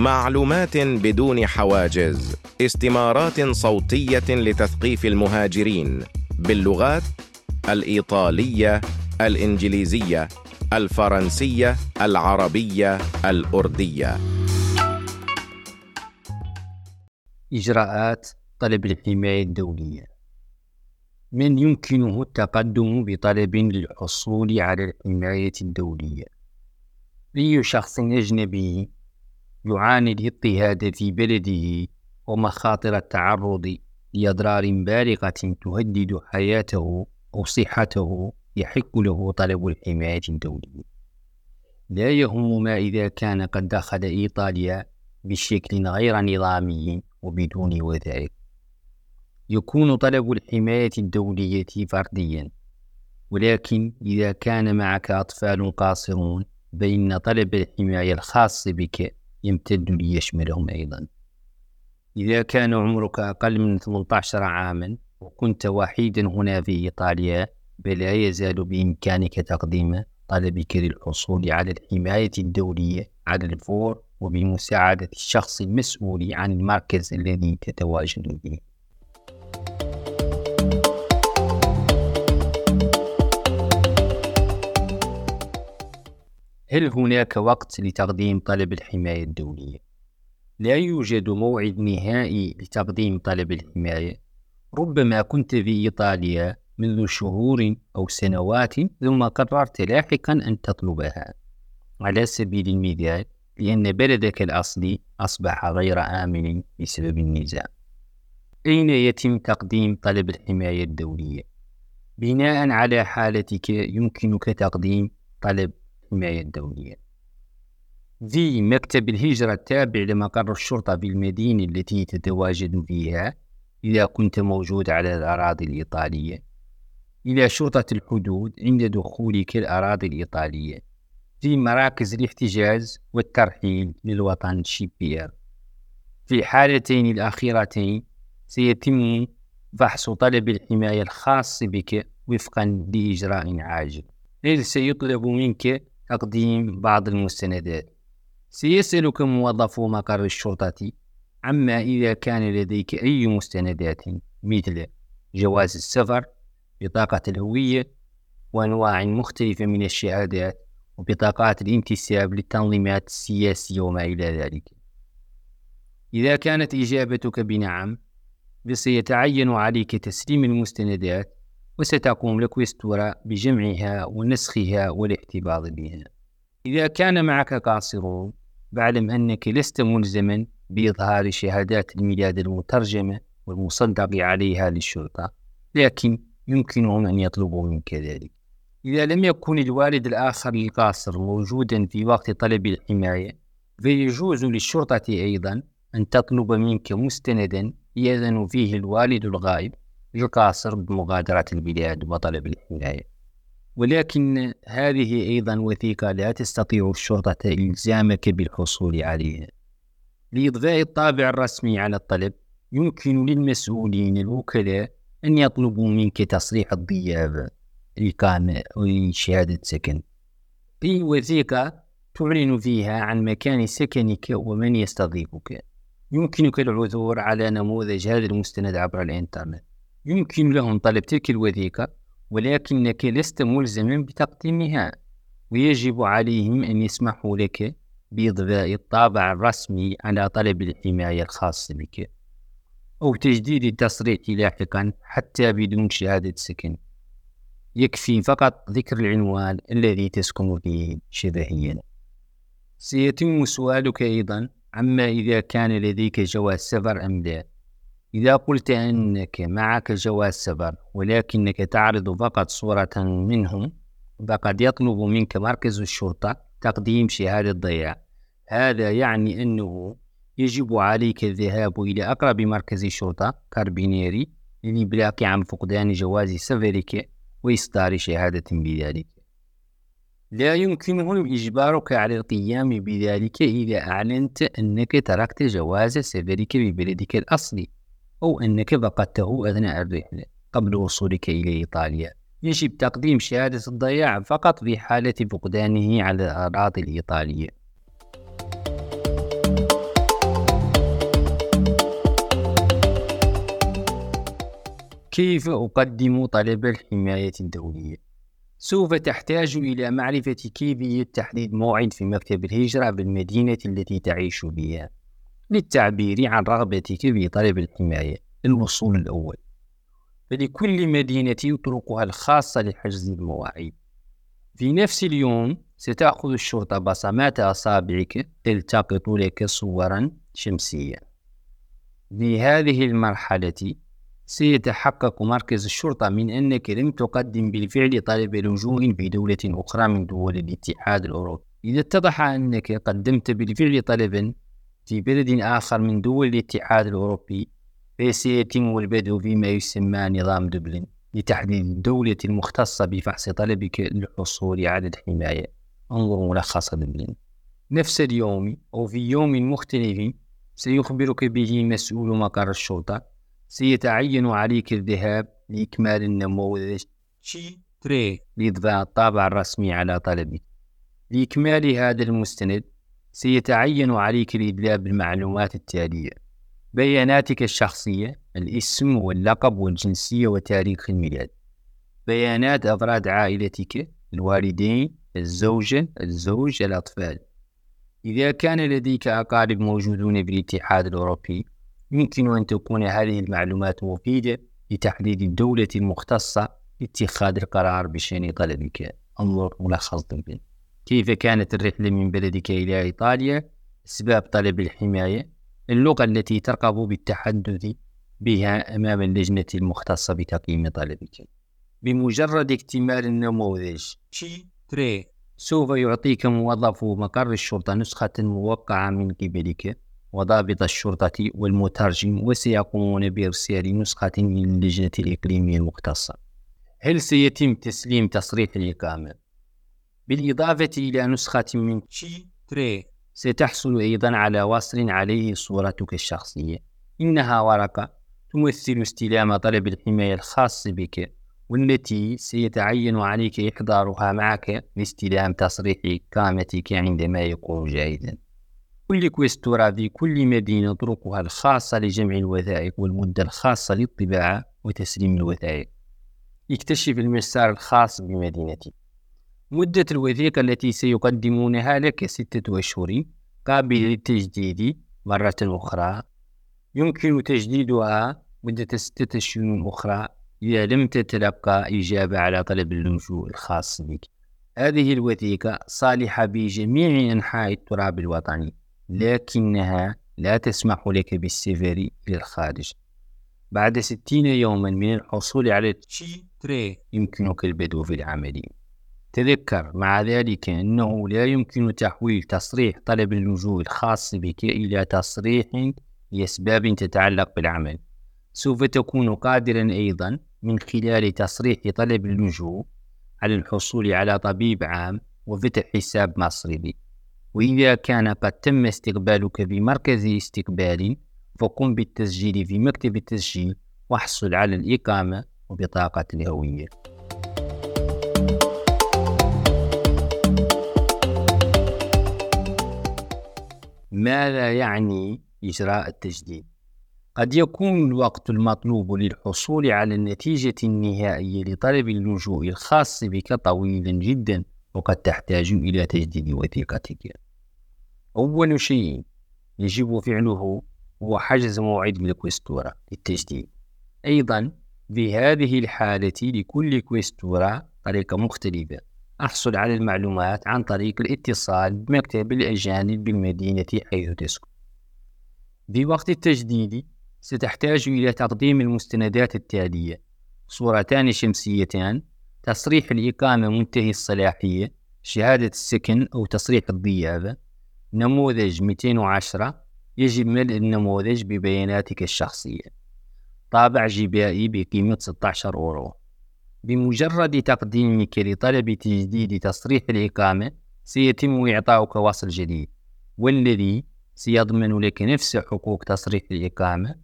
معلومات بدون حواجز، استمارات صوتية لتثقيف المهاجرين باللغات الإيطالية، الإنجليزية، الفرنسية، العربية، الأردية. إجراءات طلب الحماية الدولية. من يمكنه التقدم بطلب للحصول على الحماية الدولية؟ أي شخص أجنبي يعاني الاضطهاد في بلده ومخاطر التعرض لأضرار بالغة تهدد حياته أو صحته، يحق له طلب الحماية الدولية. لا يهم ما إذا كان قد دخل إيطاليا بشكل غير نظامي وبدون وثائق. يكون طلب الحماية الدولية فرديا، ولكن إذا كان معك أطفال قاصرون فإن طلب الحماية الخاص بك يمتد ليشملهم أيضا. إذا كان عمرك أقل من 18 عاما وكنت وحيدا هنا في إيطاليا، فلا يزال بإمكانك تقديم طلبك للحصول على الحماية الدولية على الفور، وبمساعدة الشخص المسؤول عن المركز الذي تتواجد فيه. هل هناك وقت لتقديم طلب الحماية الدولية؟ لا يوجد موعد نهائي لتقديم طلب الحماية. ربما كنت في إيطاليا منذ شهور أو سنوات ثم قررت لاحقا أن تطلبها، على سبيل المثال لأن بلدك الأصلي أصبح غير آمن بسبب النزاع. أين يتم تقديم طلب الحماية الدولية؟ بناء على حالتك يمكنك تقديم طلب الحماية الدولية في مكتب الهجرة التابع لمقر الشرطة بالمدينة التي تتواجد فيها إذا كنت موجود على الأراضي الإيطالية، إلى شرطة الحدود عند دخولك الأراضي الإيطالية، في مراكز الاحتجاز والترحيل للوطن شيبير. في الحالتين الأخيرتين سيتم فحص طلب الحماية الخاص بك وفقا لإجراء عاجل. هل سيطلب منك تقديم بعض المستندات؟ سيسألك موظف مقر الشرطة عما إذا كان لديك أي مستندات مثل جواز السفر، بطاقة الهوية، وأنواع مختلفة من الشهادات، وبطاقات الانتساب للتنظيمات السياسية وما إلى ذلك. إذا كانت إجابتك بنعم، فسيتعين عليك تسليم المستندات، وستقوم الكويستورا بجمعها ونسخها والاحتفاظ بها. إذا كان معك قاصرون، فاعلم أنك لست ملزما بإظهار شهادات الميلاد المترجمة والمصدق عليها للشرطة، لكن يمكنهم أن يطلبوا منك ذلك. إذا لم يكن الوالد الآخر للقاصر موجودا في وقت طلب الحماية، فيجوز للشرطة أيضا أن تطلب منك مستندا يأذن فيه الوالد الغائب للقاصر بمغادرة البلاد وطلب الحماية، ولكن هذه أيضا وثيقة لا تستطيع الشرطة إلزامك بالحصول عليها. لإضفاء الطابع الرسمي على الطلب، يمكن للمسؤولين الوكلاء أن يطلبوا منك تصريح الضيافة، إقامة أو شهادة سكن، أي وثيقة تعلن فيها عن مكان سكنك ومن يستضيفك. يمكنك العثور على نموذج هذا المستند عبر الإنترنت. يمكن لهم طلب تلك الوثيقة، ولكنك لست ملزما بتقديمها، ويجب عليهم أن يسمحوا لك بإضفاء الطابع الرسمي على طلب الحماية الخاص بك، أو تجديد التصريح لاحقا حتى بدون شهادة سكن. يكفي فقط ذكر العنوان الذي تسكن فيه شبهيا. سيتم سؤالك أيضا عما إذا كان لديك جواز سفر أم لا. إذا قلت أنك معك جواز سفر ولكنك تعرض فقط صورة منهم، فقد يطلب منك مركز الشرطة تقديم شهادة ضياع. هذا يعني أنه يجب عليك الذهاب إلى أقرب مركز شرطة كاربينيري للإبلاغ عن فقدان جواز سفرك وإصدار شهادة بذلك. لا يمكنهم إجبارك على القيام بذلك إذا أعلنت أنك تركت جواز سفرك ببلدك الأصلي، أو أنك فقدته أثناء الرحلة قبل وصولك إلى إيطاليا. يجب تقديم شهادة الضياع فقط في حالة فقدانه على الأراضي الإيطالية. كيف أقدم طلب الحماية الدولية؟ سوف تحتاج إلى معرفة كيفية تحديد موعد في مكتب الهجرة بالمدينة التي تعيش بها للتعبير عن رغبتك في طلب الحماية. الوصول الأول، فلكل مدينة يطرقها الخاصة لحجز المواعيد. في نفس اليوم ستأخذ الشرطة بصمات أصابعك تلتقط لك صوراً شمسية. في هذه المرحلة سيتحقق مركز الشرطة من أنك لم تقدم بالفعل طلب لجوء في دولة أخرى من دول الاتحاد الأوروبي. إذا اتضح أنك قدمت بالفعل طلباً في بلد آخر من دول الاتحاد الأوروبي، فسيتم البدء بما يسمى نظام دبلن لتحديد الدولة المختصة بفحص طلبك للحصول على الحماية. انظر ملخص دبلن. نفس اليوم أو في يوم مختلف سيخبرك به مسؤول مقر الشرطة. سيتعين عليك الذهاب لإكمال النموذج شي 3 لإضافة الطابع الرسمي على طلبك. لإكمال هذا المستند سيتعين عليك الإدلاء بالمعلومات التالية: بياناتك الشخصية، الاسم واللقب والجنسية وتاريخ الميلاد، بيانات أفراد عائلتك، الوالدين، الزوجة، الزوج، الأطفال. إذا كان لديك أقارب موجودون بالاتحاد الأوروبي، يمكن أن تكون هذه المعلومات مفيدة لتحديد الدولة المختصة باتخاذ القرار بشأن طلبك. انظر ملخص طلبك. كيف كانت الرحلة من بلدك إلى إيطاليا؟ أسباب طلب الحماية، اللغة التي ترغب بالتحدث بها أمام اللجنة المختصة بتقييم طلبك. بمجرد اكتمال النموذج شي 3 سوف يعطيك موظف مقر الشرطة نسخة موقعة من قبلك وضابط الشرطة والمترجم، وسيقومون بإرسال نسخة من اللجنة الإقليمية المختصة. هل سيتم تسليم تصريح الإقامة؟ بالإضافة إلى نسخة من شي 3 ستحصل أيضا على وصل عليه صورتك الشخصية. إنها ورقة تمثل استلام طلب الحماية الخاص بك، والتي سيتعين عليك إحضارها معك لاستلام تصريح إقامتك عندما يكون جاهزا. كل كويستورا في كل مدينة طرقها الخاصة لجمع الوثائق والمدة الخاصة للطباعة وتسليم الوثائق. اكتشف المسار الخاص بمدينتك. مدة الوثيقة التي سيقدمونها لك 6 أشهر، قابلة للتجديد مرة أخرى. يمكن تجديدها مدة 6 أشهر أخرى إذا لم تتلقى إجابة على طلب اللجوء الخاص بك. هذه الوثيقة صالحة بجميع أنحاء التراب الوطني، لكنها لا تسمح لك بالسفر للخارج. بعد 60 يوما من الحصول على شي 3 يمكنك البدء في العمل. تذكر مع ذلك أنه لا يمكن تحويل تصريح طلب اللجوء الخاص بك إلى تصريح لأسباب تتعلق بالعمل. سوف تكون قادرا أيضا من خلال تصريح طلب اللجوء على الحصول على طبيب عام وفتح حساب مصرفي. وإذا كان قد تم استقبالك بمركز استقبال، فقم بالتسجيل في مكتب التسجيل واحصل على الإقامة وبطاقة الهوية. ماذا يعني إجراء التجديد؟ قد يكون الوقت المطلوب للحصول على النتيجة النهائية لطلب اللجوء الخاص بك طويلا جدا، وقد تحتاج إلى تجديد وثيقتك. أول شيء يجب فعله هو حجز موعد بالكويستورا للتجديد. أيضا في هذه الحالة لكل كويستورا طريقة مختلفة. أحصل على المعلومات عن طريق الاتصال بمكتب الأجانب بالمدينة حيث تسكن. في وقت التجديد ستحتاج إلى تقديم المستندات التالية: 2 صورتان شمسيتان، تصريح الإقامة منتهي الصلاحية، شهادة السكن أو تصريح الضيافة، نموذج 210. يجب ملء النموذج ببياناتك الشخصية، طابع جبائي بقيمة 16 €. بمجرد تقديمك لطلب تجديد تصريح الإقامة سيتم إعطاؤك وصل جديد، والذي سيضمن لك نفس حقوق تصريح الإقامة.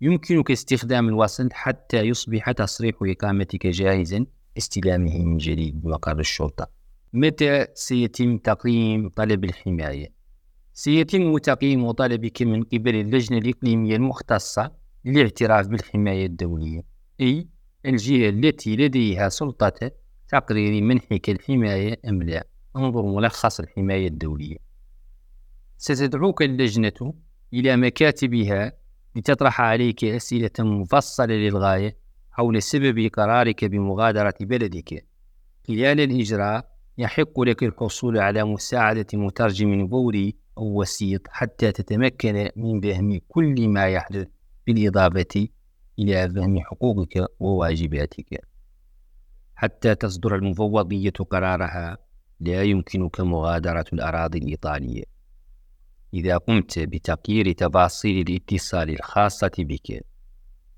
يمكنك استخدام الوصل حتى يصبح تصريح إقامتك جاهزا استلامه من جديد بمقر الشرطة. متى سيتم تقييم طلب الحماية؟ سيتم تقييم طلبك من قبل اللجنة الإقليمية المختصة للاعتراف بالحماية الدولية. أي الجهة التي لديها سلطة تقرير منحك الحماية أم لا. انظر ملخص الحماية الدولية. ستدعوك اللجنة إلى مكاتبها لتطرح عليك أسئلة مفصلة للغاية حول سبب قرارك بمغادرة بلدك. خلال الإجراء يحق لك الحصول على مساعدة مترجم فوري أو وسيط حتى تتمكن من فهم كل ما يحدث، بالإضافة إلى فهم حقوقك وواجباتك. حتى تصدر المفوضية قرارها لا يمكنك مغادرة الأراضي الإيطالية. إذا قمت بتقيير تفاصيل الاتصال الخاصة بك،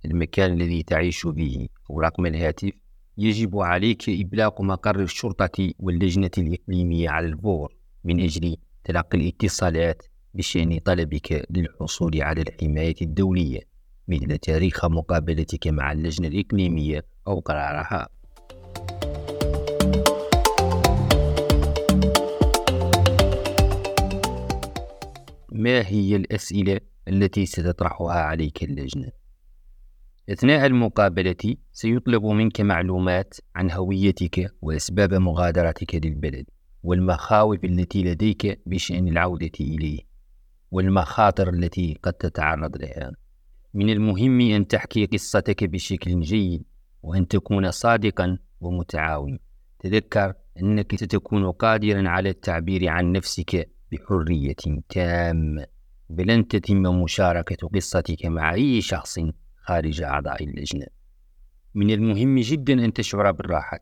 المكان الذي تعيش فيه أو رقم الهاتف، يجب عليك إبلاغ مقر الشرطة واللجنة الإقليمية على الفور من أجل تلقي الاتصالات بشأن طلبك للحصول على الحماية الدولية، مثل تاريخ مقابلتك مع اللجنة الإقليمية أو قرارها. ما هي الأسئلة التي ستطرحها عليك اللجنة؟ أثناء المقابلة سيطلب منك معلومات عن هويتك وأسباب مغادرتك للبلد، والمخاوف التي لديك بشأن العودة إليه، والمخاطر التي قد تتعرض لها. من المهم أن تحكي قصتك بشكل جيد، وأن تكون صادقا ومتعاون. تذكر أنك ستكون قادرا على التعبير عن نفسك بحرية تامة، بل أن تتم مشاركة قصتك مع أي شخص خارج أعضاء اللجنة. من المهم جدا أن تشعر بالراحة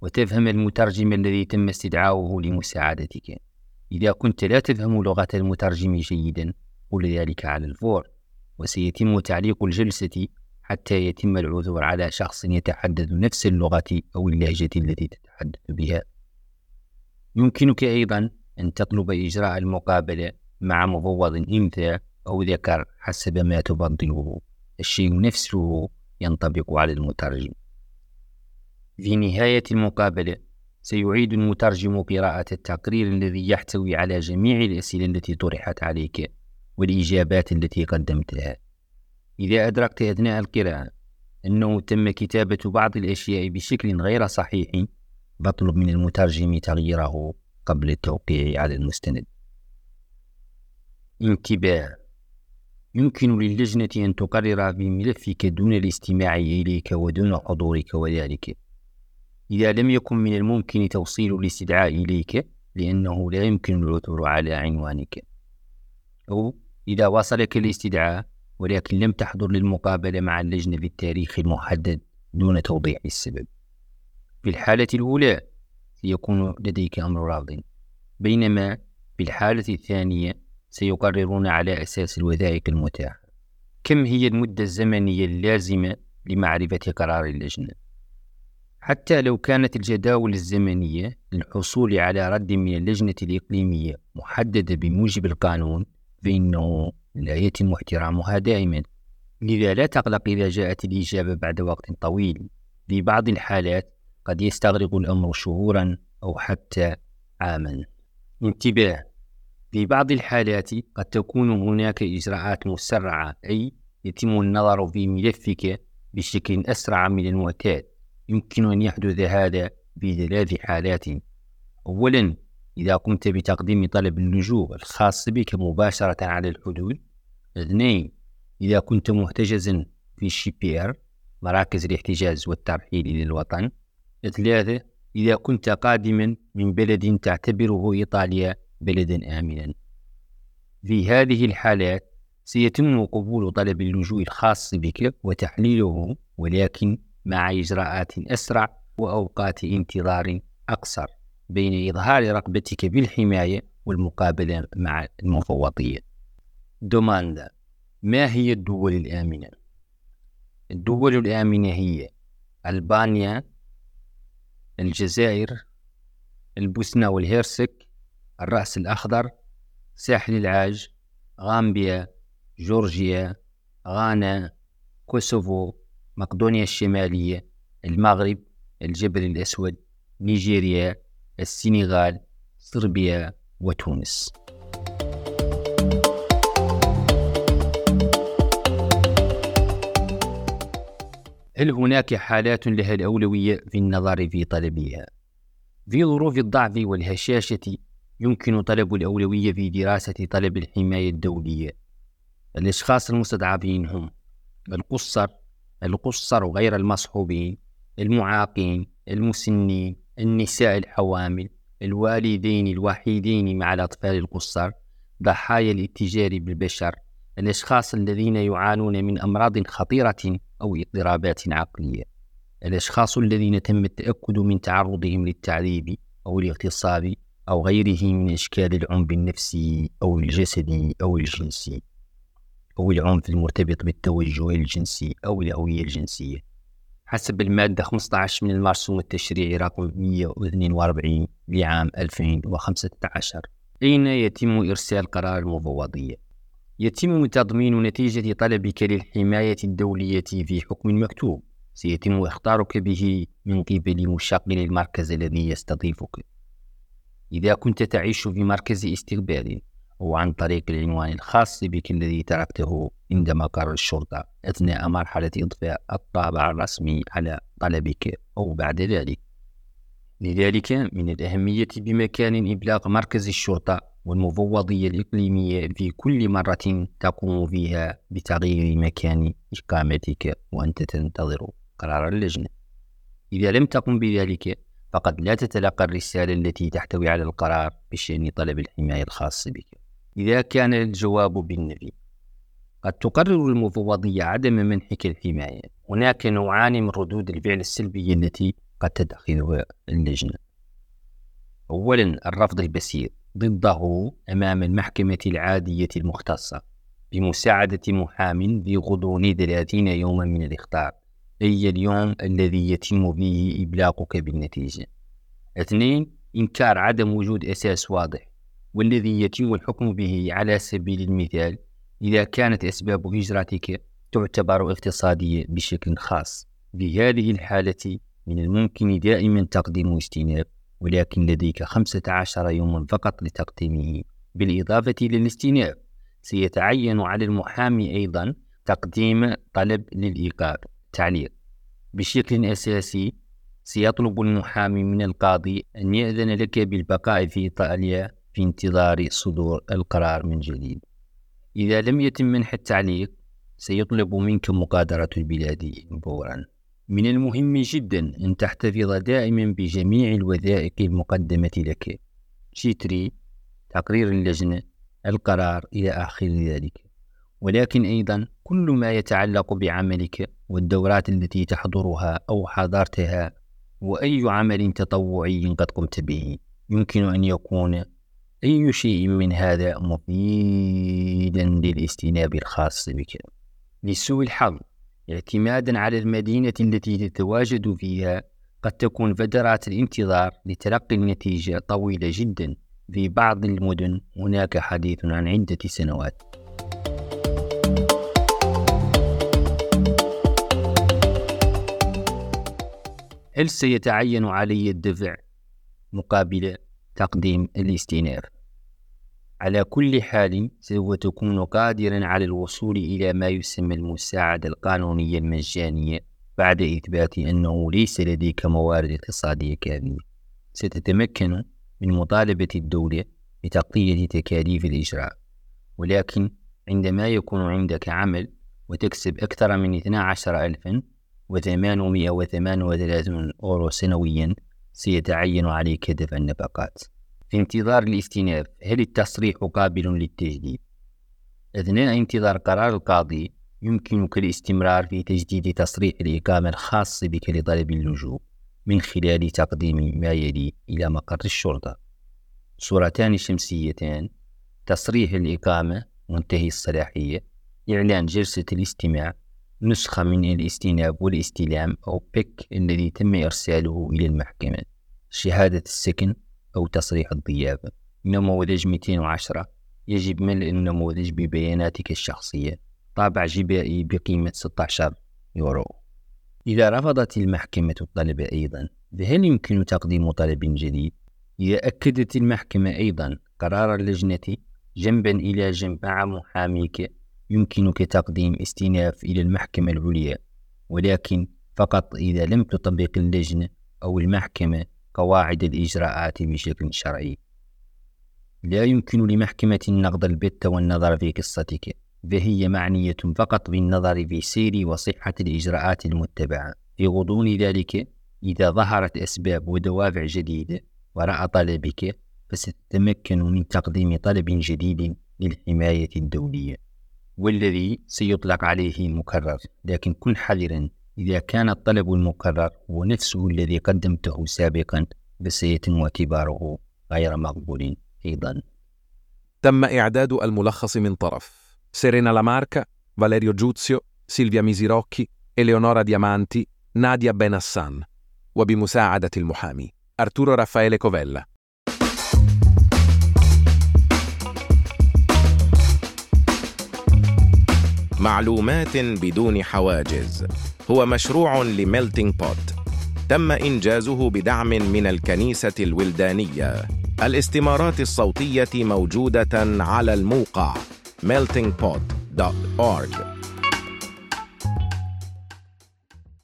وتفهم المترجم الذي تم استدعاؤه لمساعدتك. إذا كنت لا تفهم لغة المترجم جيدا، قل ذلك على الفور، وسيتم تعليق الجلسة حتى يتم العثور على شخص يتحدث نفس اللغة أو اللهجة التي تتحدث بها. يمكنك أيضا أن تطلب إجراء المقابلة مع مفوض إنثى أو ذكر حسب ما تفضله. الشيء نفسه ينطبق على المترجم. في نهاية المقابلة سيعيد المترجم قراءة التقرير الذي يحتوي على جميع الأسئلة التي طرحت عليك والإجابات التي قدمت لها. إذا أدركت أثناء القراءة أنه تم كتابة بعض الأشياء بشكل غير صحيح، فاطلب من المترجم تغييره قبل التوقيع على المستند. انتباه، يمكن للجنة أن تقرر بملفك دون الاستماع إليك ودون حضورك، وذلك إذا لم يكن من الممكن توصيل الاستدعاء إليك لأنه لا يمكن العثور على عنوانك، أو إذا وصلك الاستدعاء ولكن لم تحضر للمقابلة مع اللجنة بالتاريخ المحدد دون توضيح السبب. في الحالة الأولى سيكون لديك أمر راض، بينما في الحالة الثانية سيقررون على أساس الوثائق المتاحة. كم هي المدة الزمنية اللازمة لمعرفة قرار اللجنة؟ حتى لو كانت الجداول الزمنية للحصول على رد من اللجنة الإقليمية محددة بموجب القانون، فإنه لا يتم احترامها دائما. لذا لا تقلق إذا جاءت الإجابة بعد وقت طويل. في بعض الحالات قد يستغرق الأمر شهورا أو حتى عاما. انتباه، في بعض الحالات قد تكون هناك إجراءات مسرعة، أي يتم النظر في ملفك بشكل أسرع من المعتاد. يمكن أن يحدث هذا في 3 حالات. أولا، إذا قمت بتقديم طلب اللجوء الخاص بك مباشرة على الحدود. 2، إذا كنت محتجزا في الشبير مراكز الاحتجاز والترحيل إلى الوطن. 3، إذا كنت قادما من بلد تعتبره إيطاليا بلدا آمنا. في هذه الحالات سيتم قبول طلب اللجوء الخاص بك وتحليله، ولكن مع إجراءات أسرع وأوقات انتظار أقصر، بين إظهار رغبتك بالحماية والمقابلة مع المفوضية. دوماندا، ما هي الدول الآمنة؟ الدول الآمنة هي ألبانيا، الجزائر، البوسنة والهرسك، الرأس الأخضر، ساحل العاج، غامبيا، جورجيا، غانا، كوسوفو، مقدونيا الشمالية، المغرب، الجبل الأسود، نيجيريا، السنغال، صربيا وتونس. هل هناك حالات لها الأولوية في النظر في طلبها؟ في ظروف الضعف والهشاشة يمكن طلب الأولوية في دراسة طلب الحماية الدولية. الأشخاص المستضعفين هم القُصّر غير المصحوبين، المعاقين، المسنين، النساء الحوامل، الوالدين الوحيدين مع الأطفال القُصّر، ضحايا الاتجار بالبشر، الأشخاص الذين يعانون من أمراض خطيرة أو اضطرابات عقلية، الأشخاص الذين تم التأكد من تعرضهم للتعذيب أو الاغتصاب أو غيره من أشكال العنف النفسي أو الجسدي أو الجنسي، أو العنف المرتبط بالتوجه الجنسي أو الهوية الجنسية، حسب المادة 15 من المرسوم التشريعي رقم 142 لعام 2015. أين يتم إرسال قرار المفوضية؟ يتم تضمين نتيجة طلبك للحماية الدولية في حكم مكتوب سيتم اختيارك به من قبل مشغل المركز الذي يستضيفك إذا كنت تعيش في مركز استقبال، أو عن طريق العنوان الخاص بك الذي تركته عند مقر الشرطة أثناء مرحلة إضفاء الطابع الرسمي على طلبك أو بعد ذلك. لذلك من الأهمية بمكان إبلاغ مركز الشرطة والمفوضية الإقليمية في كل مرة تقوم فيها بتغيير مكان إقامتك وأنت تنتظر قرار اللجنة. إذا لم تقم بذلك فقد لا تتلقى الرسالة التي تحتوي على القرار بشأن طلب الحماية الخاص بك. إذا كان الجواب بالنفي، قد تقرر المفوضية عدم منحك الحماية. هناك نوعان من ردود الفعل السلبية التي قد تدخلها اللجنة. أولا، الرفض البسيط ضده أمام المحكمة العادية المختصة بمساعدة محام ذي غضون 30 يوما من الإخطار، أي اليوم الذي يتم فيه إبلاغك بالنتيجة. 2، إنكار عدم وجود أساس واضح والذي يتم الحكم به. على سبيل المثال، إذا كانت أسباب هجرتك تعتبر اقتصادية بشكل خاص، بهذه الحالة من الممكن دائما تقديم استئناف، ولكن لديك 15 يوما فقط لتقديمه. بالإضافة للاستئناف، سيتعين على المحامي أيضا تقديم طلب للإيقاف. تعليق: بشكل أساسي سيطلب المحامي من القاضي أن يأذن لك بالبقاء في إيطاليا في انتظار صدور القرار من جديد. إذا لم يتم منح التعليق، سيطلب منك مغادرة البلاد فورا. من المهم جدا أن تحتفظ دائما بجميع الوثائق المقدمة لك: شيتري، تقرير اللجنة، القرار، إلى آخر ذلك، ولكن أيضا كل ما يتعلق بعملك والدورات التي تحضرها أو حضرتها، وأي عمل تطوعي قد قمت به. يمكن أن يكون أي شيء من هذا مفيدا للاستئناف الخاص بك. لسوء الحظ، اعتمادا على المدينة التي تتواجد فيها، قد تكون فترات الانتظار لتلقي النتيجة طويلة جدا. في بعض المدن هناك حديث عن عدة سنوات. هل سيتعين علي الدفع مقابل تقديم الاستئناف؟ على كل حال، سوف تكون قادرا على الوصول إلى ما يسمى المساعدة القانونية المجانية بعد إثبات أنه ليس لديك موارد اقتصادية كافية. ستتمكن من مطالبة الدولة بتغطية تكاليف الإجراء، ولكن عندما يكون عندك عمل وتكسب أكثر من 12,838 أورو سنويا، سيتعين عليك دفع النفقات. في انتظار الاستئناف، هل التصريح قابل للتجديد؟ أثناء انتظار قرار القاضي، يمكنك الاستمرار في تجديد تصريح الإقامة الخاص بك لطلب اللجوء من خلال تقديم ما يلي إلى مقر الشرطة: صورتان شمسيتان، تصريح الإقامة منتهي الصلاحية، إعلان جلسة الاستماع، نسخة من الاستئناف والاستلام أو بيك الذي تم إرساله إلى المحكمة، شهادة السكن أو تصريح الضيافة. نموذج 210، يجب ملء النموذج ببياناتك الشخصية، طابع جبائي بقيمة 16 يورو. إذا رفضت المحكمة الطلب أيضا، فهل يمكن تقديم طلب جديد؟ إذا أكدت المحكمة أيضا قرار اللجنة جنبا إلى جنب مع محاميك، يمكنك تقديم استئناف إلى المحكمة العليا، ولكن فقط إذا لم تطبق اللجنة أو المحكمة قواعد الإجراءات بشكل شرعي. لا يمكن لمحكمة نقض البت والنظر في قصتك، فهي معنية فقط بالنظر في سير وصحة الإجراءات المتبعة. في غضون ذلك، إذا ظهرت أسباب ودوافع جديدة وراء طلبك، فستتمكن من تقديم طلب جديد للحماية الدولية، والذي سيطلق عليه المكرر. لكن كن حذراً، إذا كان الطلب المكرر هو نفسه الذي قدمته سابقاً، فسيتم اعتباره غير مقبول أيضاً. تم إعداد الملخص من طرف سيرينا لامارca، فاليريو جوزيو، سيلفيا ميزيروكي، إليونورا ديامانتي، ناديا بنسان، وبمساعدة المحامي أرتورو رافائيل كوفيلا. معلومات بدون حواجز هو مشروع لميلتينج بوت تم إنجازه بدعم من الكنيسة الولدانية. الاستمارات الصوتية موجودة على الموقع meltingpot.org.